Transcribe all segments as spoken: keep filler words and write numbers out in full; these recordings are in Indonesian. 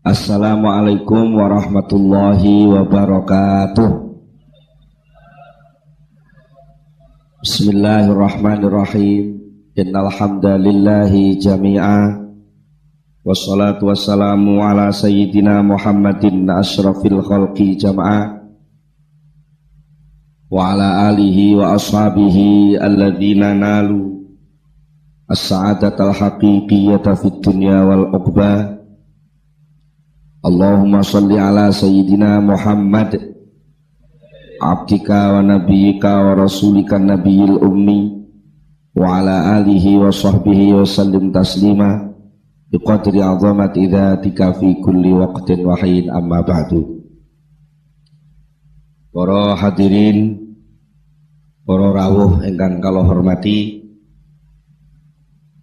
Assalamualaikum warahmatullahi wabarakatuh. Bismillahirrahmanirrahim. Innal hamdalillahi jami'a wassalatu wassalamu ala sayyidina Muhammadin asyrafil khalqi jama'a wa ala alihi wa ashabihi alladzina nalu as-sa'adatal haqiqiyata fid dunya wal 'uqba. Allahumma shalli ala sayyidina Muhammad abdika wa nabiyyika wa rasulika nabiyil ummi wa ala alihi wa sahbihi wa sallim taslima biqadri azamati dzatika fi kulli waqtin wa hin. Amma ba'du. Para hadirin, para rawuh ingkang kala hormati,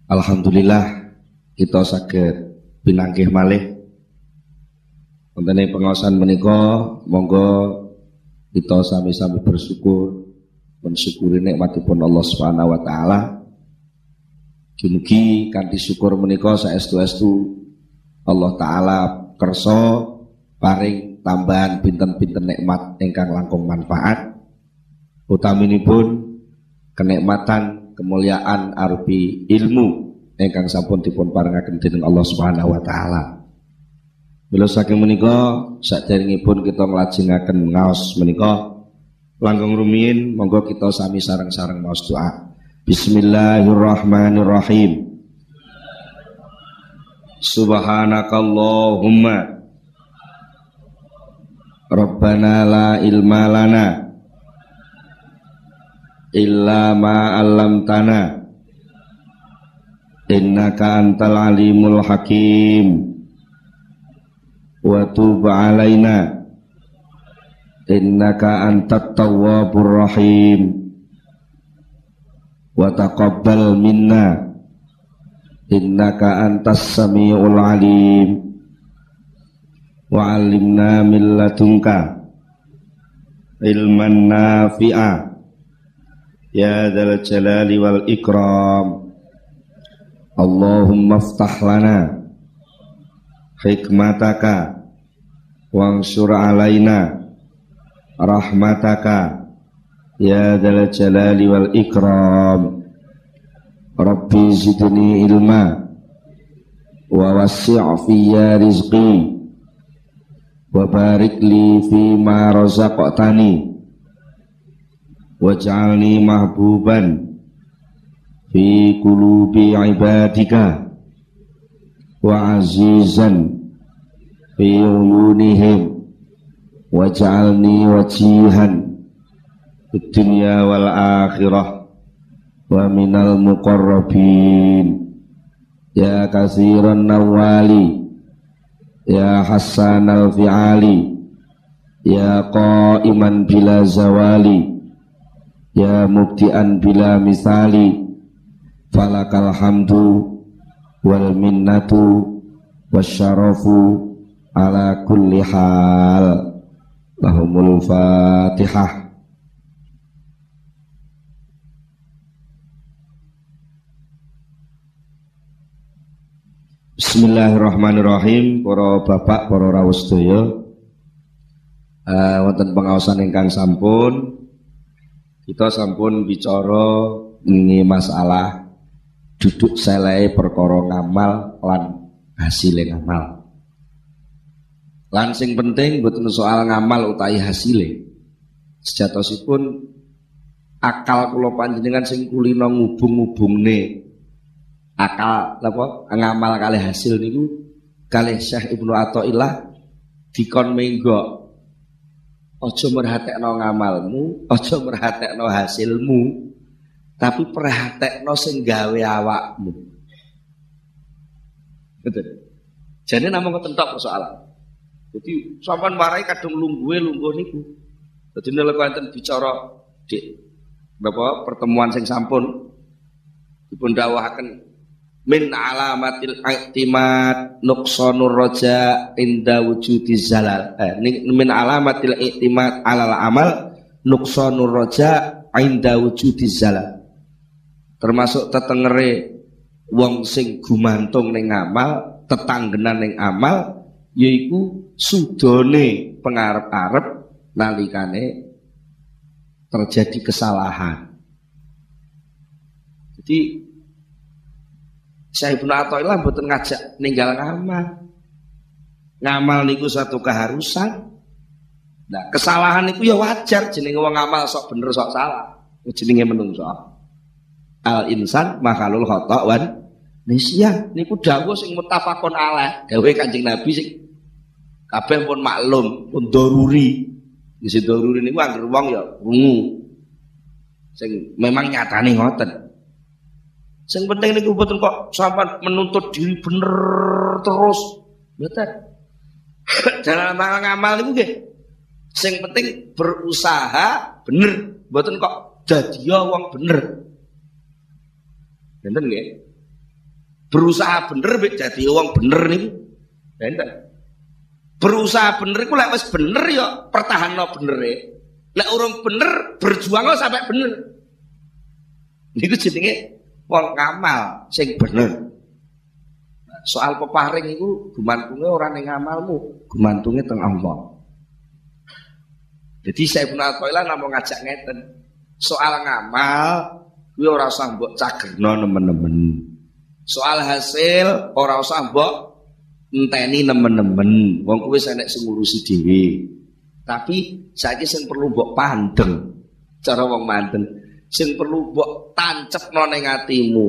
alhamdulillah kita saged pinanggih malih wonten pengaosan menika. Monggo kita sami-sami bersyukur, mensyukuri nikmatipun Allah Subhanahu wa taala. Mugi-mugi kanthi syukur menika saestu-estu Allah taala kersa paring tambahan pinten-pinten nikmat ingkang langkung manfaat. Utaminipun kenikmatan, kemuliaan arupi ilmu ingkang sampun dipun paringaken dening Allah Subhanahu wa taala. Mila saking menika saderengipun kita nglajengaken ngaos menika langkung rumiyin, monggo kita sami sareng-sareng maos doa. Bismillahirrahmanirrahim. Subhanakallahumma Rabbana la ilma lana illa ma 'allamtana innaka antal alimul hakim. Wa tub alaina innaka antat tawwabur rahim. Wa taqabbal minna innaka antas samiul alim. Wa 'allimna min ladunka ilman nafi'a ya dzal jalali wal ikram. Allahumma iftah lana hikmataka wangsur alaina rahmataka ya dzal jalali wal ikram. Rabbi zidni ilma wa wassi' fiyya rizqi wa barik li fima razaqtani waj'alni mahbuban fi qulubi ibadika wa azizan fi ulunihim waj'alni wajihan fid dunya wal akhirah wa minal muqarrabin. Ya kasiran nawali ya hasanal fi'ali ya qa'iman bila zawali ya mubti'an bila misali falakal hamdu wal minnatu wasyarafu ala kulli hal. Lahumul Fatihah. Bismillahirrahmanirrahim. Para bapak, para rawuh sedaya, uh, wonten pengaosan ingkang sampun. Kita sampun bicara ini masalah duduk selai perkara ngamal lan hasile ngamal. Lan sing penting mboten soal ngamal utawi hasile. Sejatosipun akal kula panjenengan sing kulina ngubung-ngubungne akal napa ngamal kalih hasil niku kalih Syekh Ibnu Athaillah dikon menggo aja merhatekno ngamalmu, aja merhatekno hasilmu, tapi perhatekno sing gawe awakmu. Betul. Jadi nama ketentok persoalan. Jadi sampean marai kadung lungguhe lungguh niku. Dadi nek wonten bicara dik napa pertemuan sing sampun dipun dawuhaken min alamatil i'timad nuqsanur raja inda wujudiz zalal. Eh, min alamatil i'timad alal amal nuqsanur raja inda wujudiz zalal. Termasuk tetengere wong sing gumantung ning amal, tetanggenan ning amal, yaiku sudone pengarep-arep nalikane terjadi kesalahan. Jadi Syekh Ibnu Athaillah mboten ngajak ninggal ngamal. Ngamal niku satu keharusan. Nah, kesalahan niku ya wajar jenenge wong ngamal sok bener sok salah. Jenenge menungso. Al insan makhlul khata wan nisyan. Niku dawuh sing muttafaqun alaih, dawuh Kanjeng Nabi sing kabeh pun maklum, pun doruri. Di situ doruri niku anggere wong ya rungu. Sing memang nyatane ngoten. Yang penting niku mboten kok sampean menuntut diri bener terus. Mboten. Dalam ngamal niku nggih. Yang penting berusaha bener, mboten kok dadi wong bener. Benten nggih. Berusaha bener mek dadi wong bener niku. Benten. Berusaha bener iku lek wis bener ya pertahanno benere. Lek urung bener berjuang sampai bener. Niku jenenge wong ngamal sing bener. Soal peparing itu gumantunge ora ning ngamalmu, gumantunge teng Allah. Jadi saya pun atoilah namung ngajak ngeten. Soal ngamal kuwi ora usah mbok cagerno nemen-nemen. Soal hasil ora usah mbok enteni nemen-nemen. Wong kuwi wis enek sing ngurusi dhewe. Tapi saiki sing perlu mbok pandeng cara wong manten. Sing perlu mbok tancepno ning atimu,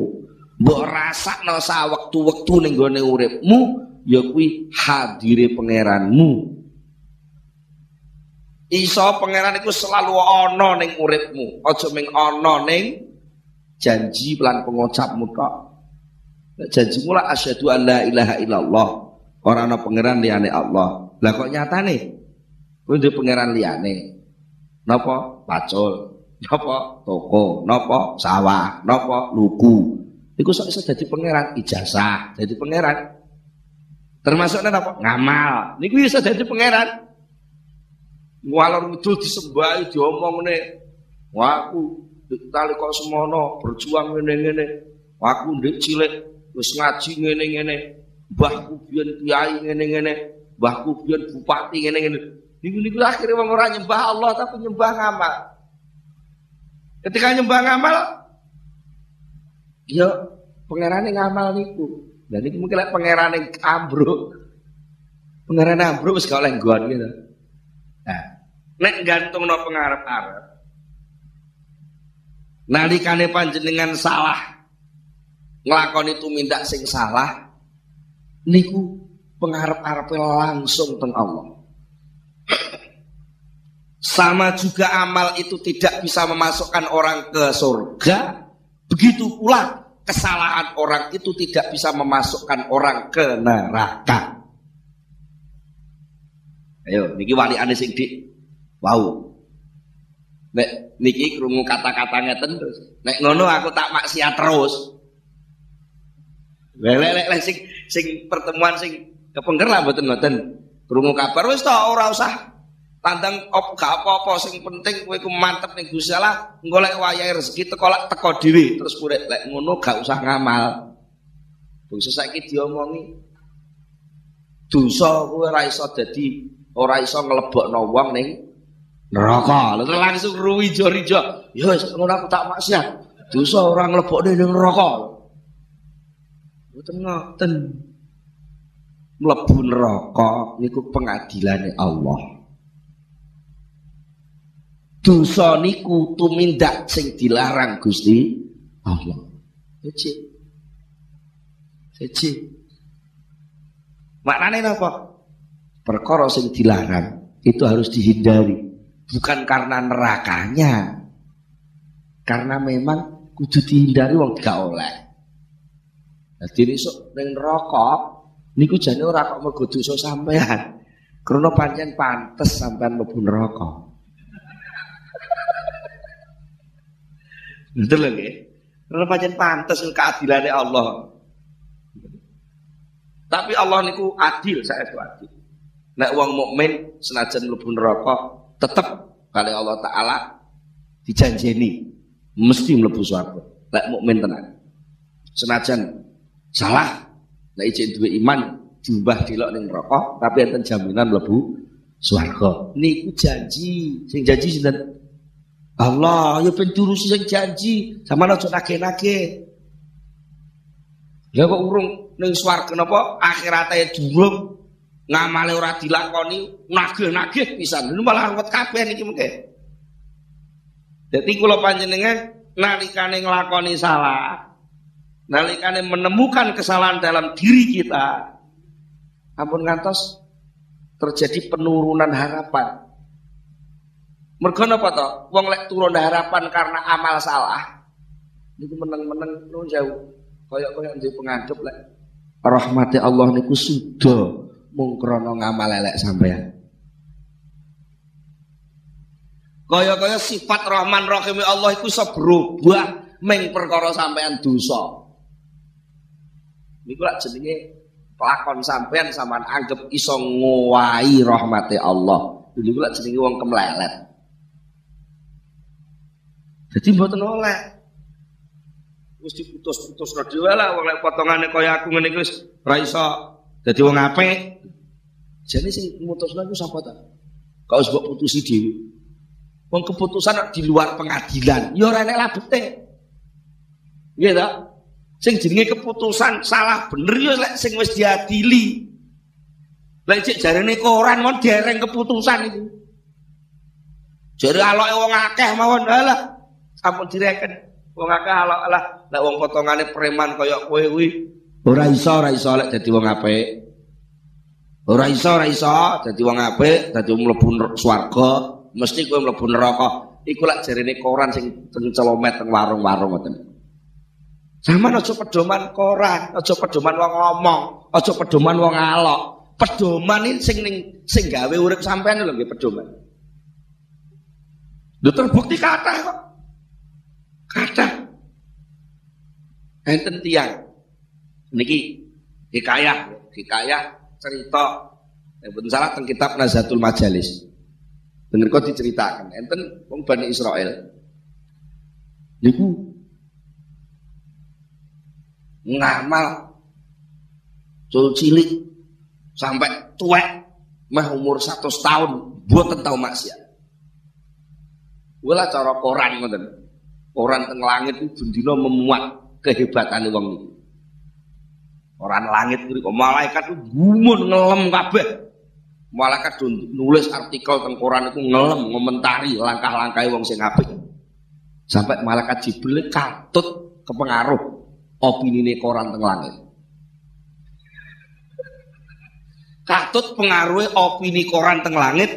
mbok rasakno sawektu-wektu ning gone uripmu ya kuwi hadire pangeranmu. Iso pangeran iku selalu ana ning uripmu, aja mung ana ning janji lan pengucapmu tok. Janjimu la asyhadu an la ilaha illallah, ora ana pangeran liyane Allah. Lah kok nyatane kuwi duwe pangeran liyane. Napa? Pacul. Napa toko, napa sawah, napa lugu. Iku sok iso dadi pangeran ijazah, dadi pangeran. Termasuknya napa ngamal. Niku iso dadi pangeran. Ngalor ngidul disembahi diomongne. Wah aku nalika semono berjuang ngene-ngene. Aku ndek cilik wis ngaji ngene-ngene. Mbahku biyen kiai ngene-ngene, mbahku biyen bupati ngene-ngene. Niku-niku akhire wong ora nyembah Allah tapi nyembah ngamal. Ketika nyembah ngamal, ya pangerane ngamal niku. Dan niku mungkin lek pangerane ambruk. Pangerane ambruk wis gak oleh nggon gitu. Nah, nek gantungno pengarep-arep. Nalikane panjenengan salah. Nglakoni tumindak sing salah niku pengarep-arepe langsung teng Allah. Sama juga amal itu tidak bisa memasukkan orang ke surga. Begitu pula kesalahan orang itu tidak bisa memasukkan orang ke neraka. Ayo, niki wali ane sing dik. Wow. Nek niki krungu kata-katanya terus. Nek ngono aku tak maksiat terus. Lelek lelek sing sing pertemuan sing kepengker lah mboten ngoten. Krungu kabar wis to ora usah tandang op gak apa-apa sing penting kowe ku mantep ning Gusti Allah golek wayahe rezeki teko lak teko dhewe terus purek lek ngono gak usah ngamal. Bangsa saiki diomongi dosa kowe ora iso dadi ora iso nglebokno wong ning neraka. Lha langsung ruwi jori-jori. Ya wis ngono aku tak maksiat. Dosa ora nglebokne ning neraka. Mboten ngoten. Mlebu neraka niku pengadilane Allah. Dosa niku tumindak sing dilarang Gusti Allah. Siji. Siji. Maknane napa? Perkara sing dilarang itu harus dihindari, bukan karena nerakanya. Karena memang kudu dihindari wong gak oleh. Dadi esuk ning neraka niku jane ora kok mergo dosa sampean. Krana pancen pantes sampean mlebu neraka. Betul lho nggih. Ora pancen pantes keadilane Allah. Tapi Allah niku adil, saya adil. Nek wong mukmin senajan mlebu neraka tetep kali Allah taala dijanjeni mesti mlebu swarga. Lek mukmin tenan. Senajan salah, nek ijek duwe iman diubah dilok ning neraka tapi enten jaminan mlebu swarga. Niku janji. Sing janji sinten? Allah, ya pencurusi sing janji, sampeyan aja nagih-nagih. Lha kok urung ning swarga napa akhirate durung ngamale ora dilakoni, nagih-nagih pisan. Lha malah ruwet kabeh niki mengke. Dadi kula panjenengan nalikane nglakoni salah, nalikane menemukan kesalahan dalam diri kita, ampun ngantos terjadi penurunan harapan. Mergo napa to? Wong lek turun harapan karena amal salah, niku meneng-meneng nuwun jauh. Koyok-koyok duwe pengadep lek rahmate Allah niku suda mung krana ngamal elek sampean. Koyok-koyok sifat Rahman Rahim Allah iku iso berubah ming perkara sampean dosa. Niku lak jenenge pelakon sampean sampean anggap iso ngowahi rahmate Allah. Niku lak jenenge wong kemlelet. Jadi mboten oleh wis diputus-putus ra dhewe lah wong lek potongane kaya aku ngene iki wis ra iso dadi wong apik. Jane sing mutusna iku sapa ta? Kok wis mbok putusi dhewe. Wong keputusan di luar pengadilan, ya ora enek labete. Nggih ta? Sing jenenge keputusan salah bener ya lek sing wis diadili. Lek cek jarene koran mon dereng keputusan iku. Jare aloke wong akeh mawon halah sampun direken. Wong akeh Allah lek wong potongane preman kaya kowe kuwi ora iso ora iso lek dadi wong apik. Ora iso ora iso dadi wong apik, dadi mlebu swarga, mesti kowe mlebu neraka. Iku lak jarene koran sing celomet teng warung-warung ngoten. Sampeyan aja pedoman koran, aja pedoman wong ngomong, aja pedoman wong alok. Pedoman iki sing ning sing gawe urip sampeyan lho nggih pedoman. Lho terbukti kathah kok. Kadang enten tiang niki hikayah hikayah cerita eh ben salah teng kitab Nazatul Majalis bener kok diceritakan enten wong Bani Israil niku ngamal cul cilik sampai tuwek meh umur seratus tahun mboten tau maksiat wala cara koran ngoten. Orang teng langit itu bendino memuat kehebatan wong niku. Orang langit kuwi kok malaikat itu gumun ngelem kabeh. Malaikat nulis artikel teng koran itu ngelem ngomentari langkah-langkah wong sing apik. Sampai malaikat Jibril katut kepengaruh opinine koran teng langit. Katut pengaruhe opini koran teng langit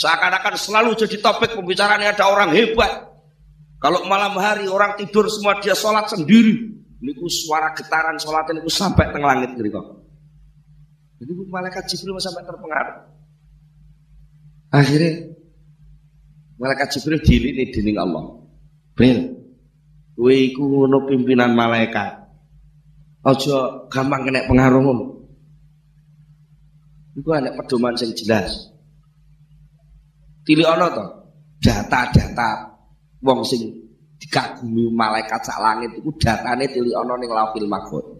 seakan-akan selalu jadi topik pembicaraan. Ada orang hebat. Kalau malam hari orang tidur semua dia sholat sendiri. Niku suara getaran sholatnya niku sampai teng langit ngriko. Jadi malaikat Jibril sampai terpengaruh. Akhirnya malaikat Jibril dilini dening Allah. Bril, kowe iku ngono pimpinan malaikat. Aja gampang kena pengaruh ngono. Iku ana pedoman sing jelas. Tilik ana to data-data wong sing dikagumi malaikat sak langit iku datane tilik ana ning Lauhil Mahfuz.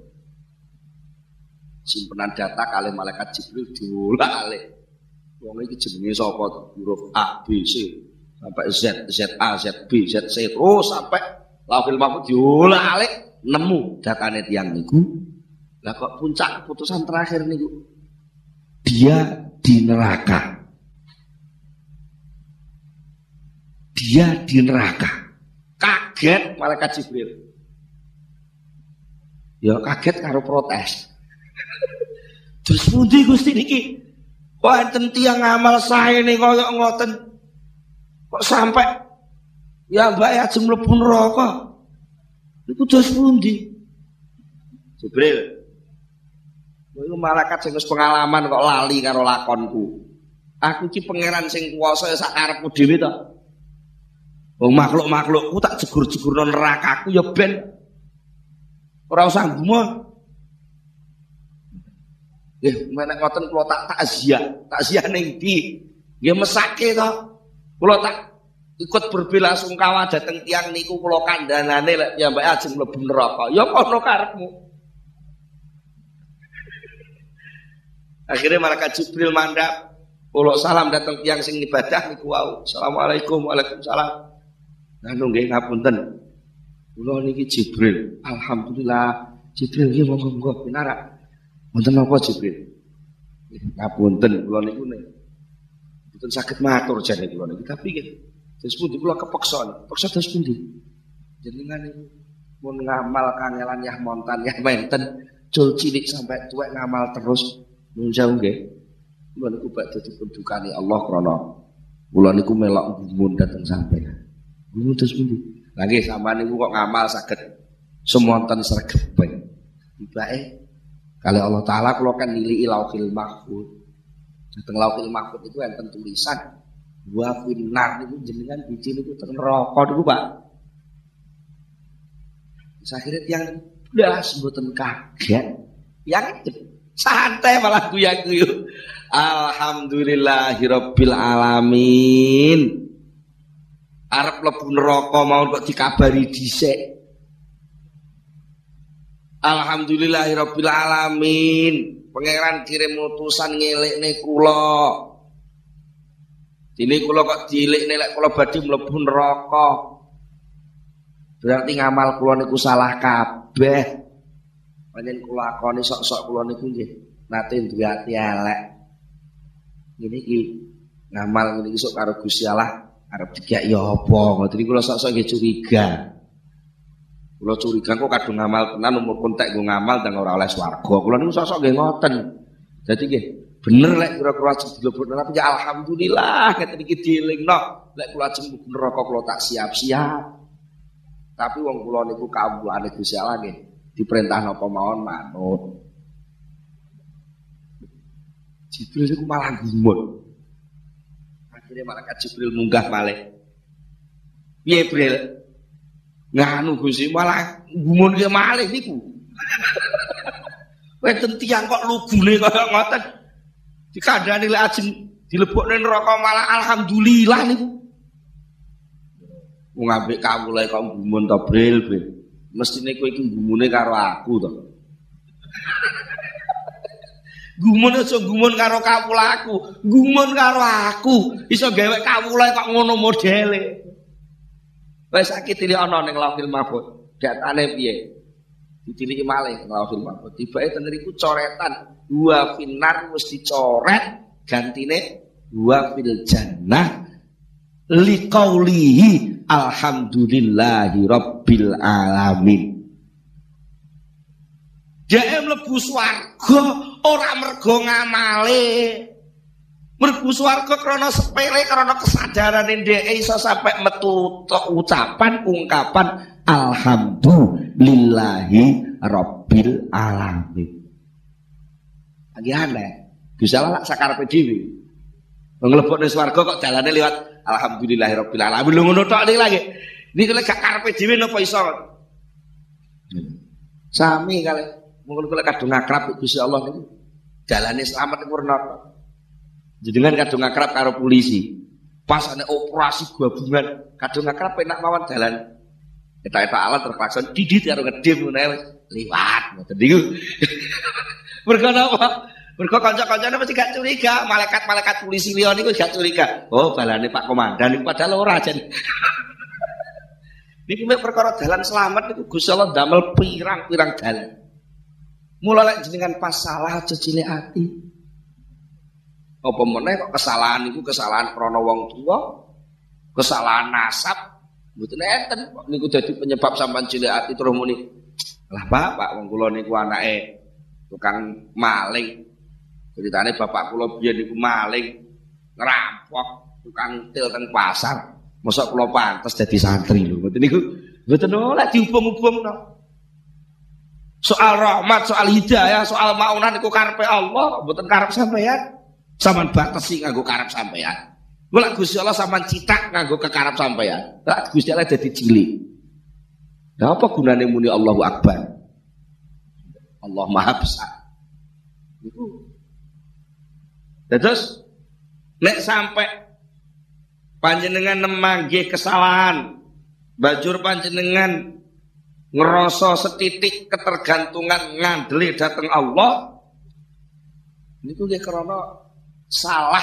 Simpenan data kali malaikat Jibril diolak-alik. Wong iki jenenge sapa to? Huruf A, B, C sampai Z, Z A, Z B, Z C terus sampai Lauhil Mahfuz diolak-alik nemu datane tiyang niku. Lah kok puncak keputusan terakhir niku dia di neraka. Dia di neraka. Kaget malaikat Jibril. Ya kaget karo protes. Terus pundi Gusti niki? Wah enten tiyang amal sae niki koyo ngoten. Kok sampai ya mbak ajeng mlebu neraka. Niku terus pundi? Jibril. Kowe malaikat sing wis pengalaman kok lali karo lakonku. Aku iki pangeran sing kuwasa sak karepku dhewe to. Wong makhluk-makhlukku tak jegur-jegurno nerakaku ya ben ora usah gumun. Nggih, menak ngoten kula tak takziah, takziah ning ndi? Nggih mesake to. Kula tak ikut berbelasungkawa dhateng tiyang niku kula kandhanane lek piyambake ajeng mlebu neraka. Ya kono karepmu. Akhirnya malaikat Jibril mandap, uluk salam datang tiang sing ibadah niku wau. Assalamualaikum, waalaikumsalam. Nah nggih ngapunten. Kula niki Jibril. Alhamdulillah. Jibril nggih monggo pinarak. Wonten napa Jibril? Ngapunten kula niku nggih. Mboten saged matur jane kula niki tapi nggih. Terus pundi kula kepeksa. Paksa terus pundi. Jenengan niku mun ngamal kangelan yah montan yah menten. Jol cilik sampai tuwek ngamal terus. Nun jauh nggih. Kula niku badhe dipundhukani Allah krana kula niku melok nyuwun dhateng sampeyan. Niku terus pundi? Lah nggih sampeyan niku kok ngamal saged semonten sregeping. Tibake kalih Allah taala kula kan nilii Lauhil Mahfuz. Dhateng Lauhil Mahfuz niku enten tulisan wa finnar niku jenengan biji niku teng neraka niku Pak. Sakire tiyang blas mboten kaget. Yang santai malah guyu-guyu. Alhamdulillahirabbil alamin. Arep mlebu neraka mau kok dikabari dhisik. Alhamdulillahirabbil alamin. Pangeran kirim utusan ngelekne kula. Dene kula kok dilekne lek kula badhe mlebu neraka. Berarti ngamal kula niku salah kabeh. Panjen kula akoni sok-sok kula niku nggih nate duwe ati elek. Ngene iki ngamal ngene iki sok karo Gusti Allah arep digak ya apa. Ngoten iki kula sok-sok nggih curiga. Kula curiga kok kadung ngamal tenan umur kontek nggo ngamal ndang ora oleh swarga. Kula niku sok-sok nggih ngoten. Dadi nggih bener lek kira-kira ajeng dilebur tapi ya alhamdulillah ngeten iki dielingno. Lek kula ajeng mlebu neraka kula tak siap-siap. Tapi wong kula niku kawulane Gusti Allah nggih. Diperintah napa mawon manut. Jibril niku malah gumun. Akhire malaikat Jibril munggah malih. Piye, Bril? Nganu Gusti malah gumun ki malih niku. Wonten tiyang kok lugune kaya ngoten. Dikandhani lek ajeng dilebokne neraka malah alhamdulillah niku. Wong ambek kawulae kok gumun ta, Bril, Bril. Mestine kowe iki gumune karo aku to. Gumun aja gumun karo kawulaku, gumun karo aku. Iso gawe kawula kok ngono modele. Wis saiki tili ana ning Lauhil Mahfuz. Datane piye? Ditiliki malih Lauhil Mahfuz. Tibake ten riku coretan wa finnar wis dicoret, gantine wa fil jannah liqaulihi alhamdulillahirabbil alamin. Jae mlebu swarga ora mergo ngamale. Mergo swarga krana sepele krana kesadarane dhek iso sampai metu ucapan ungkapan alhamdulillahirabbil alamin. Aneh, Gusti Allah lak sakarepe dhewe. Wong mlebokne swarga kok dalane liwat alhamdulillahirabbil alamin lho ngono tok niki lagi. Niki lek gak karepe dhewe napa iso. Sami kali mungkin kula kadung akrab Gusti Allah niku. Dalane slamet niku renata. Jenengan kadung akrab karo polisi. Pas ana operasi gabungan kadung akrab penak mawon dalan. Ketak-ketak alat terklakson didit karo ngedem ngono wis liwat ngoten niku. Mergo napa? Mergo kanca-kancane mesti gak curiga, malaikat-malaikat polisi liya niku gak curiga. Oh, balane Pak Komandan niku padahal ora jan. Niki mek perkara dalan slamet niku Gusti Allah ndamel pirang-pirang dalan. Mula lek jenengan pas salah aja cilik ati. Apa meneh kok kesalahan niku kesalahan krana wong tuwa, kesalahan nasab, mboten enten kok niku dadi penyebab sampean cilik ati terus muni. Lah Pak, Pak wong kula niku anake tukang maling. Ceritanya bapak kula biyen niku maling, ngerampok, tukang til teng pasar. Mosok kula pantes dadi santri lho. Mboten niku mboten oleh dihubung-hubungno. Soal rahmat, soal hidayah, soal maunah niku karepe Allah, mboten karep sampeyan. Saman batasi nganggo karep sampeyan. Lha Gusti Allah saman cithak nganggo kekarep sampeyan. Lha Gusti Allah dadi cilik. Lha apa gunane muni Allahu Akbar? Allah Maha Besar. Niku terus nek sampai panjenengan nemanggih kesalahan, bajur panjenengan ngerasa setitik ketergantungan ngandeli dateng Allah, niku nggih krana salah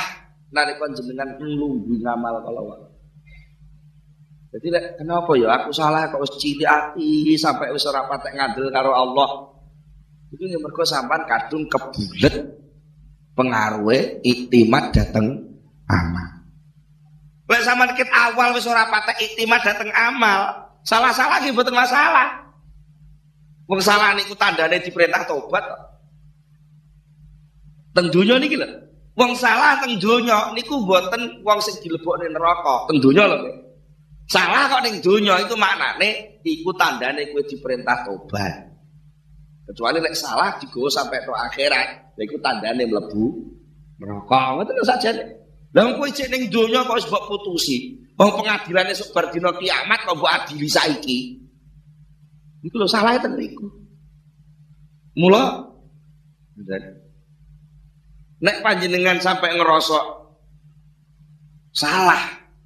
nalika jenengan nglungguh ngamal kalawau. Jadi kenapa ya aku salah kok wis cilik ati sampai wis ora patek ngandel karo Allah. Itu nggih mergo sampean kadung kebulet pengaruhe iktimad dateng amal. Lek sampean ket awal wis ora patek iktimad dateng amal, salah-salah nggih mboten masalah. Wong salah niku tandane diperintah tobat. Teng donya niki lho. Wong salah teng donya niku mboten wong sing dilebokne neraka. Teng donya lho. Salah kok ning donya itu maknane iku tandane kowe diperintah tobat. Kecuali nek salah digowo sampai to akhirat, lha iku tandane mlebu neraka. Ngoten sajane. Lah wong kowe cek ning donya kok wis mbok putusi. Wong pengadilane sok bar dina kiamat kok mbok adili saiki. Itu loh salahnya tentang itu. Mula nek panjenengan sampai ngerosok salah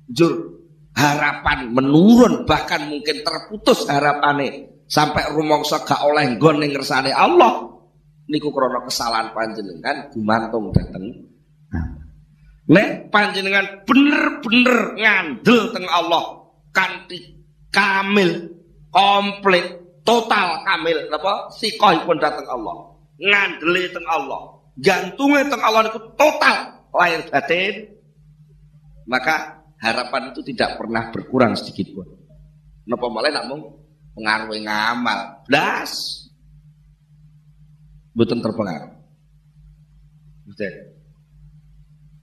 jur harapan menurun, bahkan mungkin terputus harapane sampai rumangsa gak oleh nggon ning ngersane Allah, niku krana kesalahan panjenengan gumantung dateng. Nek panjenengan bener-bener ngandel teng Allah kanthi kamil, komplit, total kamil, napa sikohipun dateng Allah, ngandele teng Allah, gantunge teng Allah niku total lahir batin, maka harapan itu tidak pernah berkurang sedikit pun. Napa malah nak mung pengaruhi ngamal blas mboten terpengaruh. Betul.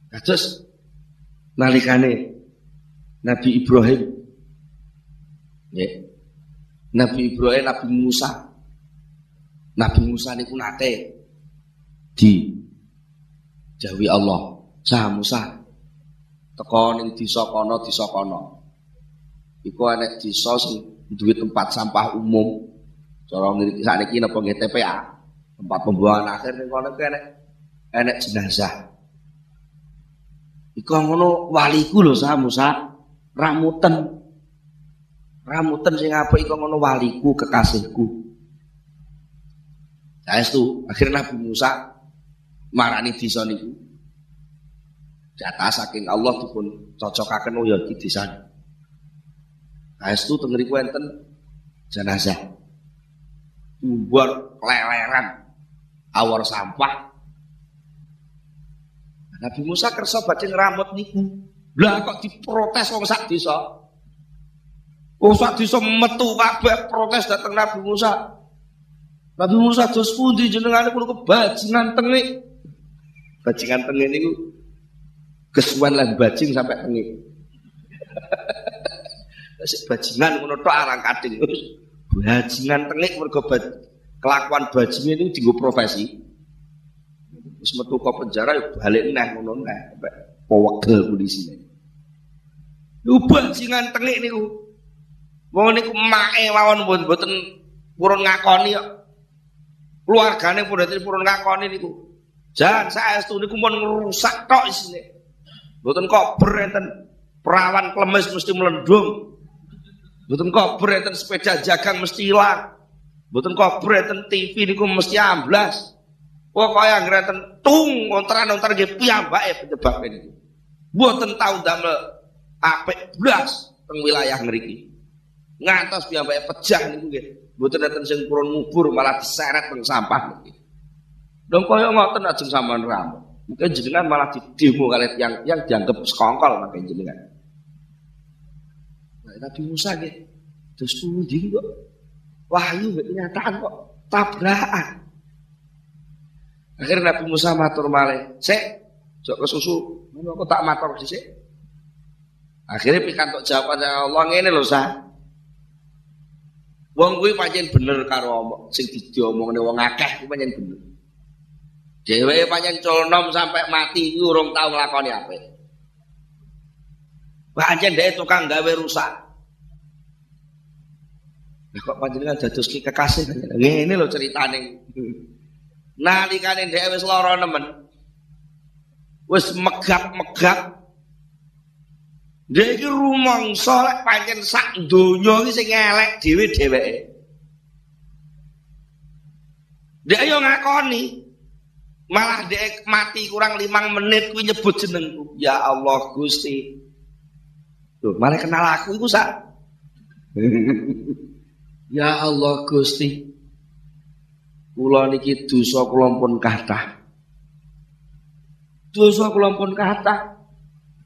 Kados nalikane Nabi Ibrahim nggih, Nabi Ibrahim, Nabi Musa. Nabi Musa niku nate di dawuh Allah, "Sa Musa, teka ning desa kono, desa kono. Iku ana desa sing duwe tempat sampah umum. Cara ngriki sakniki napa nggih T P A, tempat pembuangan akhir ning kono kuwi ana ana jenazah. Iku ngono waliku lho Sa Musa, ramuten. Ramuten sing apik kok ngono waliku kekasihku." Saestu akhirnya Nabi Musa marani desa niku. Jatah saking Allah dipun cocokaken oh ya iki desa. Saestu teng mriku enten jenazah. Bubar leleran awor sampah. Nabi Musa kersa badhe ngramut niku. Lah kok diprotes wong sak desa. Usah desa metu kabeh protes dateng Nabi Musa. Nabi Musa dos pundi jenengane kulo kebajingan tengik. Bajingan tengik niku kesuwen lan bajing sampai tengik. Sik bajingan ngono tok arang kating. Bajingan tengik mergo kelakuan bajinge niku dienggo profesi. Wis metu kok penjara ya balik neh ngono neh sampai pewegel pulisine. Lu bajingan tengik niku wong niku mae mawon mboten purun ngakoni kok. Keluargane pundhatin purun ngakoni niku. Jan saestu niku mun ngrusak tok isine. Mboten kober enten perawan klemes mesti melendung. Mboten kober enten sepeda jagang mesti ilang. Mboten kober enten T V niku mesti amblas. Pokoke anggere enten tung ontran-ontran nggih piyambake penyebabe niku. Mboten tau damel apik blas teng wilayah ngriki. Ngantos piyambake pejah niku nggih. Mboten enten sing purun ngubur malah diseret nang sampah niki. Dong kaya ngoten ajeng sampean ramah. Mungkin jenengan malah didemo kalih tiyang-tiyang dianggep sekongkol mangke jenengan. Nah, Nabi Musa nggih. Terus pundi kok wahyu mek kenyataan kok tabrakan. Akhirnya Nabi Musa matur malih, "Sik, jok kesusu, menawa tak matur dhisik." Akhirnya pikantuk jawaban Allah ngene lho, "Sa. Wong kuwi pancen bener karo omong sing diomongne wong akeh kuwi pancen bener. Dheweke pancen colnom sampai mati kuwi urung tau nglakoni apik. Pancen dhek tukang gawe rusak. Lah kok panjenengan dadoski kekasih ngene lho ceritane. Nalikane dhek wis lara nemen. Wis megap-megap. Dhek iki rumangsa lek pancen sak donya iki sing elek dhewe dheweke. Dhek yo ngakoni. malah dek mati kurang limang menit ku nyebut jenengku. Ya Allah Gusti. Loh, malah kenal aku iku sak. Ya Allah Gusti. Kula niki dosa kula pun kathah. Dosa kula pun kathah.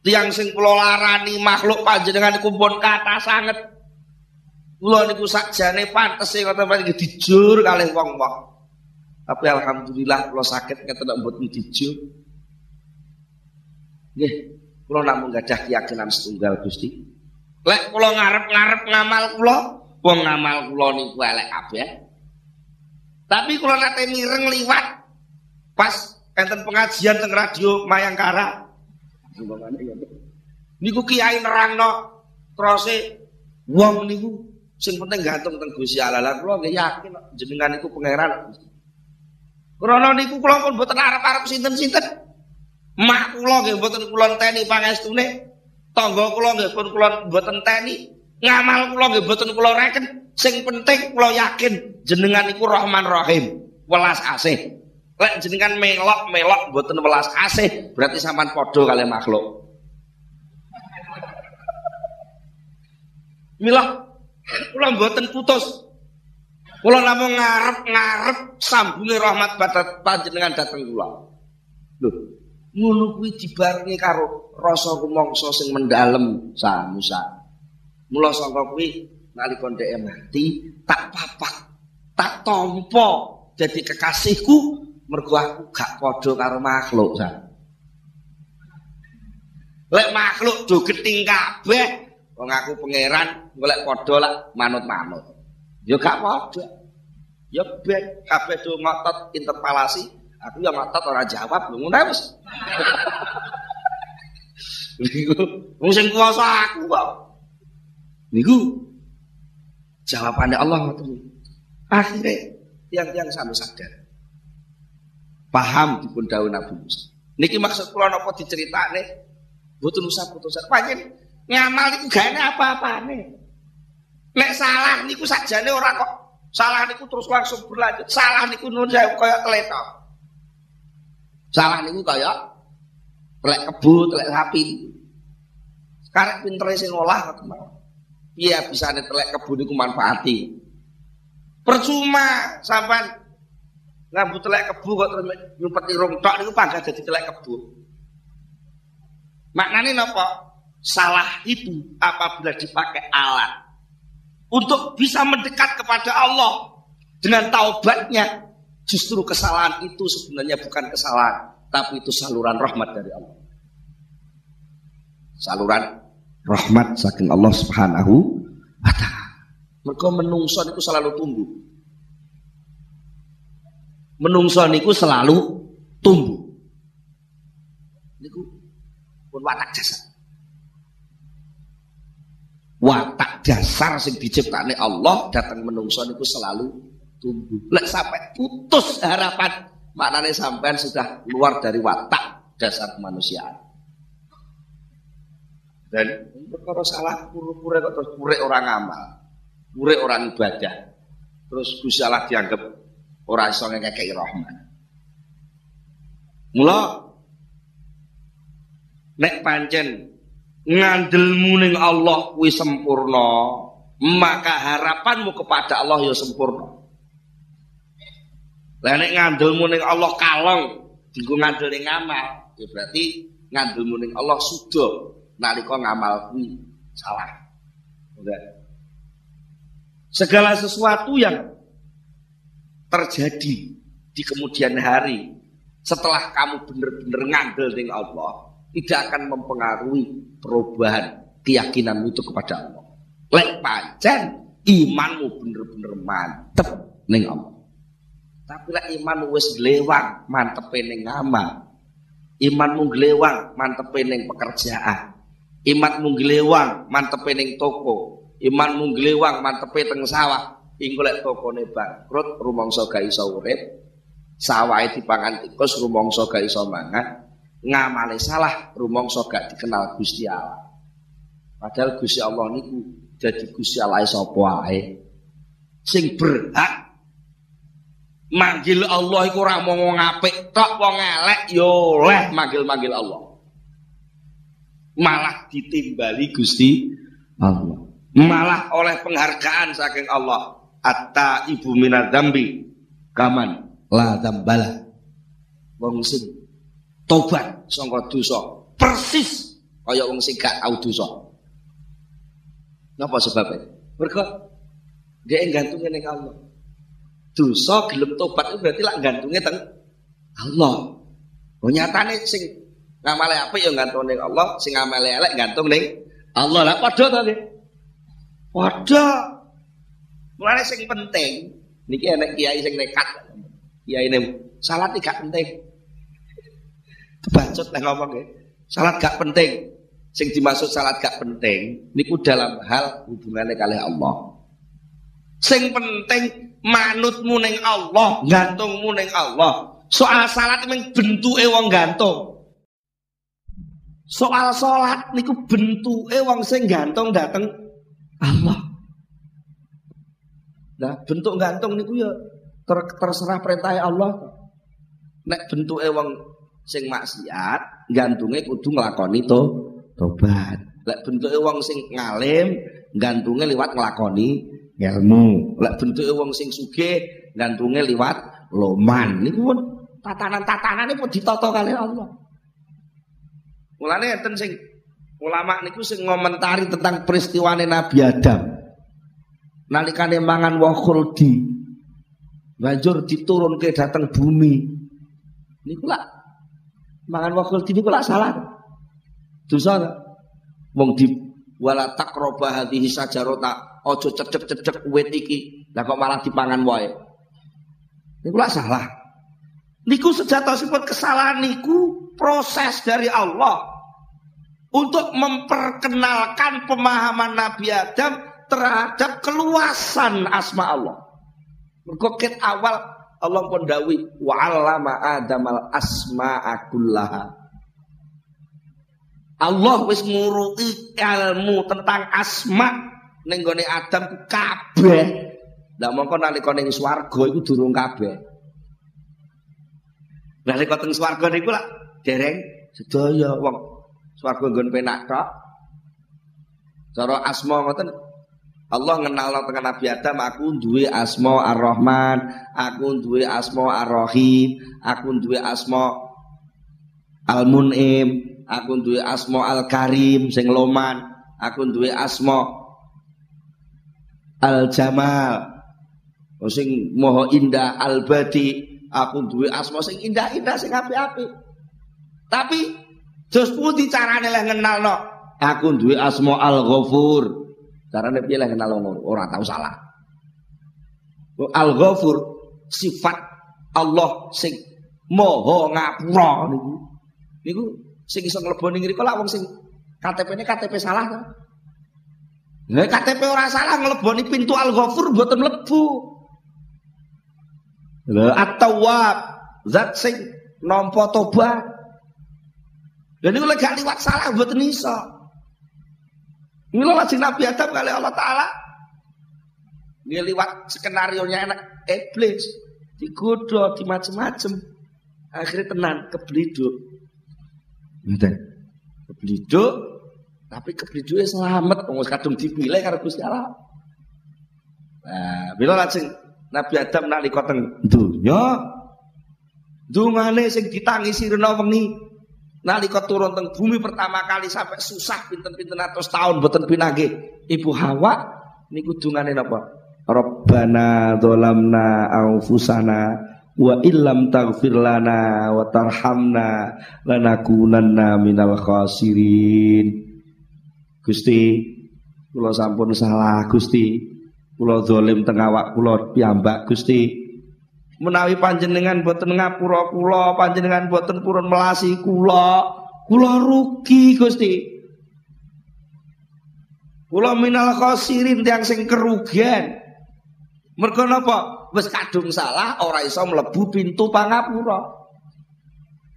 Tiyang sing kula larani makhluk panjenengan niku pun kathah sanget. Kula niku sakjane pantese kata panjenengan dijur kalih wong-wong. Tapi alhamdulillah kalau sakit kita tidak buat dijur. Nggih, kula namung gadah keyakinan setunggal Gusti. Lek kula ngarep-ngarep ngamal kula, wong ngamal kula niku elek kabeh. Tapi kula nate mireng liwat pas enten pengajian teng radio Mayangkara. Niku kiai nerangno terose wong niku sing penting gantung teng Gusti Allah. Lah kula nggih yakin jenengan niku pangeran. Krono niku kula pun mboten arep-arep sinten-sinten. Mak kula nggih mboten kula enteni pangestune, tangga kula nggih pun kula mboten enteni, ngamal kula nggih mboten kula reken. Sing penting kula yakin jenengan niku Rahman Rahim, welas asih. Lek jenengan melok-melok mboten welas asih, berarti sampean padha kalih makhluk. Milah kula mboten putus. Kula namung ngarep-ngarep sambunge rahmat badat panjenengan dateng kula. Lho, ngono kuwi dibarengi karo rasa rumangsa sing mendalem samusa. Mula saka kuwi nalika dhek mati tak papak, tak tampa dadi kekasihku mergo aku gak padha karo makhluk sak. Lek makhluk do gething kabeh, wong aku pangeran, golek padha lak manut-manut. Ya gak padha. Ya ben kabeh do ngotot interpelasi, aku ya ngotot ora jawab lho ngono wis. Niku wong sing kuwasa aku kok. Niku jawabane Allah ngoten. Akhire tiang-tiang sampe sadar. Paham dipun dawuh Nabi Musa. Niki maksud kula napa diceritakne? Mboten usah putusan. Panjen ngamal niku gak ana apa-apane. Nek salah niku sajane ora kok. Salah niku terus langsung berlanjut. Salah niku nuwun sewu kaya kletok. Salah niku kaya telek kebo, telek sapi. Karek pintere sing olah kok mawon. Piye bisane telek kebo niku manfaati. Percuma sampean ngambut telek kebo kok terus nyumpet irung tok niku panggah dadi telek kebo. Maknane napa? Salah itu apabila dipakai alat untuk bisa mendekat kepada Allah dengan taubatnya. Justru kesalahan itu sebenarnya bukan kesalahan, tapi itu saluran rahmat dari Allah. Saluran rahmat saking Allah Subhanahu wa ta'ala. Mergo menungso niku selalu tumbuh. Menungso niku selalu tumbuh. Niku pun watak jasad. Watak dasar sing diciptakne Allah datang menungso niku selalu tumbuh. Lek sampai putus harapan, maknane sampean sudah keluar dari watak dasar kemanusiaan. Dan perkara salah pura-pura kok terus pure orang amal, pure orang ibadah. Terus Gusti Allah dianggap ora iso ngekeki rahmat. Mula nek pancen ngandelmu ning Allah kuwi sempurna, maka harapanmu kepada Allah ya sempurna. Lah nek ngandelmu ning Allah kalong, dienggo ngandel ning amal, ya berarti ngandelmu ning Allah suda nalika ngamal kuwi salah. Segala sesuatu yang terjadi di kemudian hari setelah kamu bener-bener ngandel ning Allah tidak akan mempengaruhi perubahan keyakinanmu itu kepada Allah. Lek pancen imanmu bener-bener mantep ning Allah. Tapi lek imanmu wis glewang, mantepe ning amal. Imanmu glewang, mantepe ning pekerjaan. Imanmu glewang, mantepe ning toko. Imanmu glewang, mantepe teng sawah. Engko lek tokone bangkrut, rumangsa gak iso urip. Sawahe dipangan tikus, rumangsa gak iso mangan. Ngamale salah rumangsa gak dikenal Gusti Allah. Padahal Gusti Allah niku dadi Gusti Allah sapa wae sing berhak manggil Allah iku ora mung apik tok, wong elek ya oleh manggil-manggil Allah. Malah ditimbali Gusti Allah. Malah oleh penghargaan saking Allah. Atta ibu minadzambi kaman la dzambala. Wong sing tobat saka dosa persis kaya wong sing gak tau dosa. Napa sebabnya? Mergo dia gantunge ning Allah. Dosa gelem tobat berarti lak gantunge teng Allah. Lho nyatane sing ngamale apik ya gantung ning Allah, sing ngamale elek gantung ning Allah. Lah padha to nggih. Padha. Mulane sing penting niki enek kiai sing nekat. Kiai ne salat iki gak penting. Kebacut nek ngomong nggih. Salat gak penting. Sing dimaksud salat gak penting niku dalam hal hubungane kalih Allah. Sing penting manutmu ning Allah, gantungmu ning Allah. Soal salat mung bentuke wong gantung. Soal salat niku bentuke wong sing gantung dateng Allah. Nah, bentuk gantung niku ya ter, terserah perintah Allah. Nek bentuke wong sing maksiat, gantunge kudu nglakoni to tobat. Lek bentuke wong sing ngalim, gantunge liwat nglakoni ilmu. Lek bentuke wong sing sugih, gantunge liwat loman. Niku pun tatanan-tatanane pun ditata kalih Allah. Mulane enten sing ulama niku sing ngomentari tentang peristiwane Nabi Adam. Nalikane mangan woh khuldi, banjur diturunke dateng bumi. Niku lak mangan woh khuldi niku lak salah. Dosa ta? Wong di wala taqroba hadhihi sajarata, aja cecep-cecep wit iki. Lah kok malah dipangan wae. Niku lak salah. Niku sejatosipun kesalahan niku proses dari Allah untuk memperkenalkan pemahaman Nabi Adam terhadap keluasan asma Allah. Mergoket awal Allah pun dawi wa 'allama Adamal asma'a kullaha. Allah wis nguruki ilmu tentang asma ning gone Adam kabeh. Lah mongko nalika ning swarga iku durung kabeh. Nalika teng swarga niku lak dereng sedaya wong swarga nggon penak tok. Cara asma ngoten. Allah ngenalno teng Nabi Adam, aku duwe asma Ar-Rahman, aku duwe asma Ar-Rahim, aku duwe asma Al-Mun'im, aku duwe asma Al-Karim sing loman, aku duwe asma Al-Jamal sing maha indah, Al-Badi, aku duwe asma sing indah-indah sing apik-apik. Tapi jos pundi carane leh ngenalno? Aku duwe asma Al-Ghafur. Carane piye lah kenal wong ora tau salah. Al-Ghafur sifat Allah sing maha ngapura niku. Niku sing iso mleboni ngriko lak wong sing K T P-ne K T P salah to. Lah K T P ora salah ngleboni pintu Al-Ghafur mboten mlebu. Lah At-Tawwab zat sing nampa tobat. Lah niku lek gak liwat salah mboten iso. Mula lajeng Nabi Adam kali Allah Ta'ala ngeliwat skenario nya enak iblis digoda di macem-macem akhirnya tenan kebliduk ngeten kebliduk tapi kebliduke selamat wong kadung dipilih karo Gusti Allah. Nah, mula lajeng Nabi Adam nalika teng donya dungane sing ditangisi rena wengi. Nalika turun teng bumi pertama kali sampai susah pinten-pinten atus tahun boten pinanggih Ibu Hawa niku dungane napa? Rabbana dzalamna anfusana wa illam taghfir lana wa tarhamna lanakunanna minal khasirin. Gusti, kula sampun salah Gusti. Kula zalim teng awak kula piyambak Gusti. Menawi panjenengan boten ngapura kula, panjenengan boten purun melasi kula, kula rugi Gusti. Kula minal khasirin tiyang sing kerugian. Mergo napa? Wis kadung salah ora iso mlebu pintu pangapura.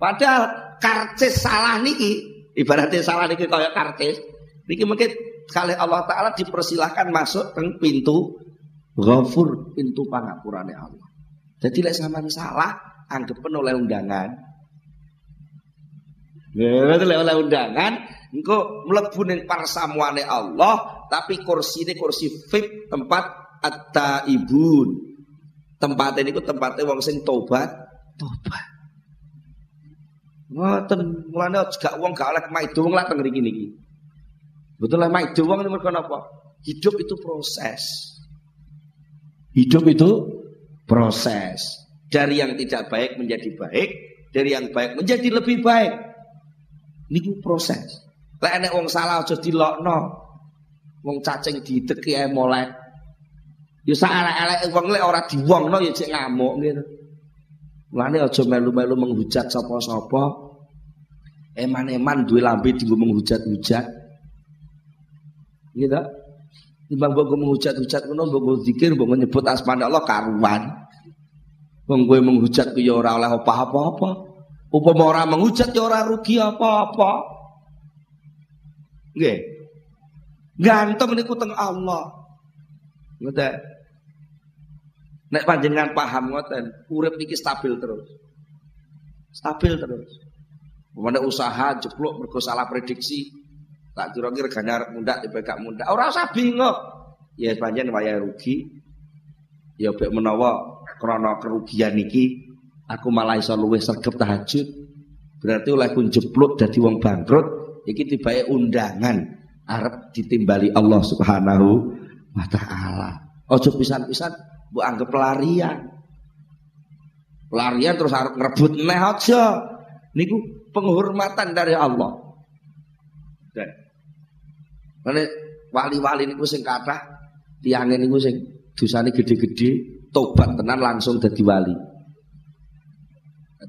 Padahal karcis salah niki, ibaratnya salah niki kaya karcis. Niki mungkin kalih Allah Ta'ala dipersilahkan masuk teng pintu Ghafur, pintu pangapurane Allah. Jadi lek sampean salah anggepen oleh undangan. Lha oleh undangan engko mlebu ning parsamuane Allah, tapi kursine kursi V I P tempat at-taibun. Tempat ini ku tempatnya wong sing tobat, tobat. Ngoten mulane gak wong gak oleh maido wong lak teng mriki niki. Betul lah maido wong niku napa? Hidup itu proses. Hidup itu proses. Dari yang tidak baik menjadi baik, dari yang baik menjadi lebih baik. Niku proses. Lek enek wong salah aja dilokno. Wong cacing dideki ae molek. Ya sak elek-eleke wong lek ora diwongno ya jek ngamuk ngene. Mulane aja melu-melu menghujat sapa-sapa. Eman-eman duwe lambe dienggo menghujat-hujat. Gitu. Timbang mbok menghujat-hujat ngono, mbok zikir, mbok nyebut asma Allah karuan. Wong kowe menghujat ku ya ora oleh apa-apa. Upama ora menghujat ya ora rugi apa-apa. Nggih. Gantung niku teng Allah. Ngoten. Nek panjenengan paham ngoten, urip niki stabil terus. Stabil terus. Wong usaha jeblok mergo salah prediksi. Tak kira-kira ganar mundak tipe gak mundak. Ora usah bingung. Ya panjenengan wayahe rugi. Ya bek menawa krana kerugian iki aku malah iso luwih sregep tahajud. Berarti oleh kun jeblok dadi wong bangkrut iki tibae undangan arep ditimbali Allah Subhanahu wa taala. Aja pisan-pisan mbok anggap pelarian. Pelarian terus arep ngrebut neh aja. Niku penghormatan dari Allah. Dan Mane wali-wali niku sing kathah tiange niku sing dosane gede-gede tobat tenan langsung dadi wali.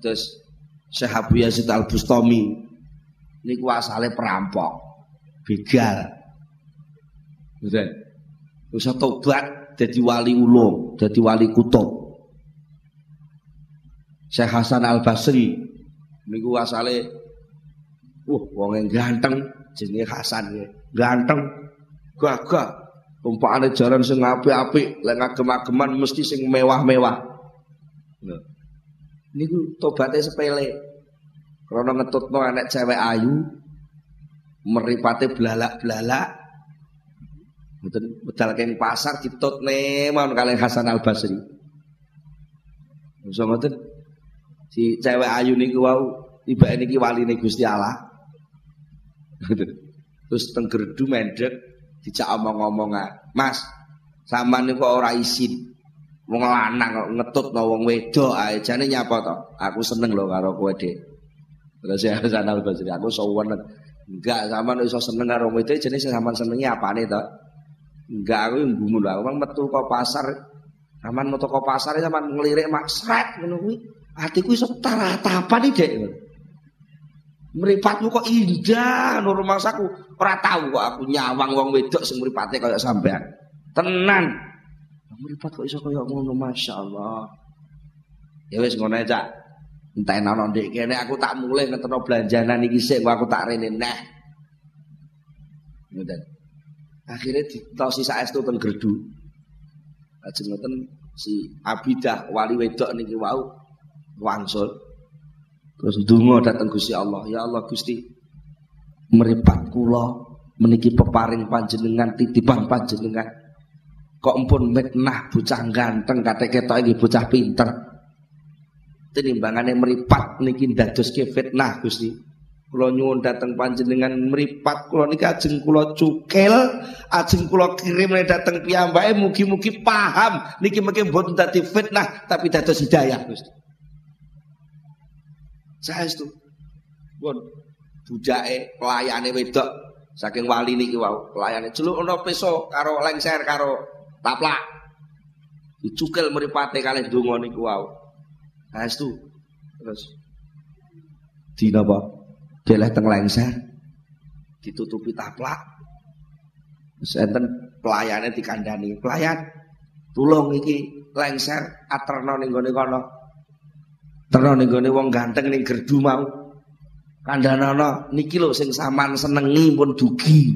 Terus Syekh Abu Yazid Al-Bustami niku asale perampok, begal. Ngoten. Wis tobat dadi wali ulung, dadi wali kutub. Syekh Hasan Al-Basri niku asale wah wonge ganteng jenenge Hasan ya. Ganteng, gagah, umpamane jalan sing apik-apik, lek ngagem-ageman mesti sing mewah-mewah. Niku tobaté sepele. Krana ngetutno anak cewek ayu, meripate blalak-blalak. Mboten medal kene pasar ditutne mawon kalih Hasan Al-Basri. Mosok ngoten. Si cewek ayu niku wau tibake niki waline Gusti Allah. Terus tenggerdu mendek dijak omong-omongan. Mas, sampean niku ora isin. Wong lanang ngetut no wong wedok ae jane nyapa to. Aku seneng lho karo kowe, Dik. Terus ya sana Basri, aku seneng. Enggak, sampean iso seneng karo kowe itu jane sampean senengi apane to? Enggak, aku nggumun lho. Aku metu kok pasar. Sampean metu kok pasar sampean ngelirik mak sret ngono kuwi. Atiku iso taratapan iki, Dik. Mripatmu kok indah ngono rumangsaku ora tau kok aku nyawang wong wedok sing mripate kaya sampean. Tenan. Mripat kok iso kaya ngono masyaallah. Ya wis ngono ae, Cak. Enten ana ndek kene aku tak mulih ngeteno belanjanan iki sik aku tak rene neh. Ngoten. Akhire ditosi saestu teng gerdu. Ajeng ngoten si Abidah wali wedok niki wau wangsul. Terus dungo datang Gusti Allah, ya Allah Gusti meripat kula meniki peparing panjenengan titipan panjenengan kok empun mitnah bocah ganteng kate ketok iki bocah pinter tinimbangane meripat niki ndadoske fitnah Gusti kula nyuwun datang panjenengan meripat kula niki ajeng kula cukil ajeng kula kirim dateng piyambake mugi-mugi paham niki mengke mboten dadi fitnah tapi dados hidayah Gusti. Saestu pun budake pelayane wedok saking wali niki wau pelayane celuk ana peso karo lengser karo taplak dicukil mripate kalih donga niku wau saestu terus dinapa deleh teng lengser ditutupi taplak terus enten pelayane dikandani pelayan tulung iki lengser aterno ning gone kono. Terus nenggone wong ganteng ning gerdu mau kandhanana niki lho sing sampean senengi pun dugi.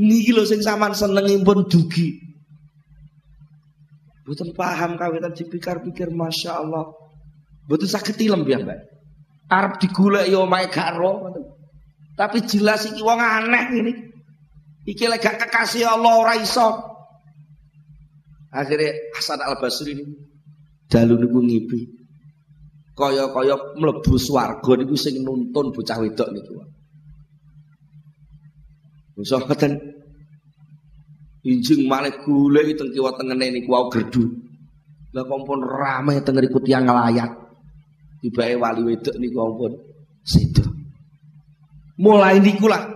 Niki lho sing sampean senengi pun dugi. Mboten paham kawitan dipikir-pikir Masya Allah. Mboten saged tilem piyambak. Arep digoleki omahe gak ro. Tapi jelas iki wong aneh ngene. Iki lek gak kekasih Allah ora iso. Akhire Hasan Al-Basri niku dalu niku ngipi. Kaya-kaya mlebu swarga niku sing nuntun bocah wedok niku. Mosok keten injing malih golek teng kiwa tengene niku wau gerdu. Lah kompon rame teng riku tiyang nglayat. Tibake wali wedok niku ampun sedo. Mulai niku lah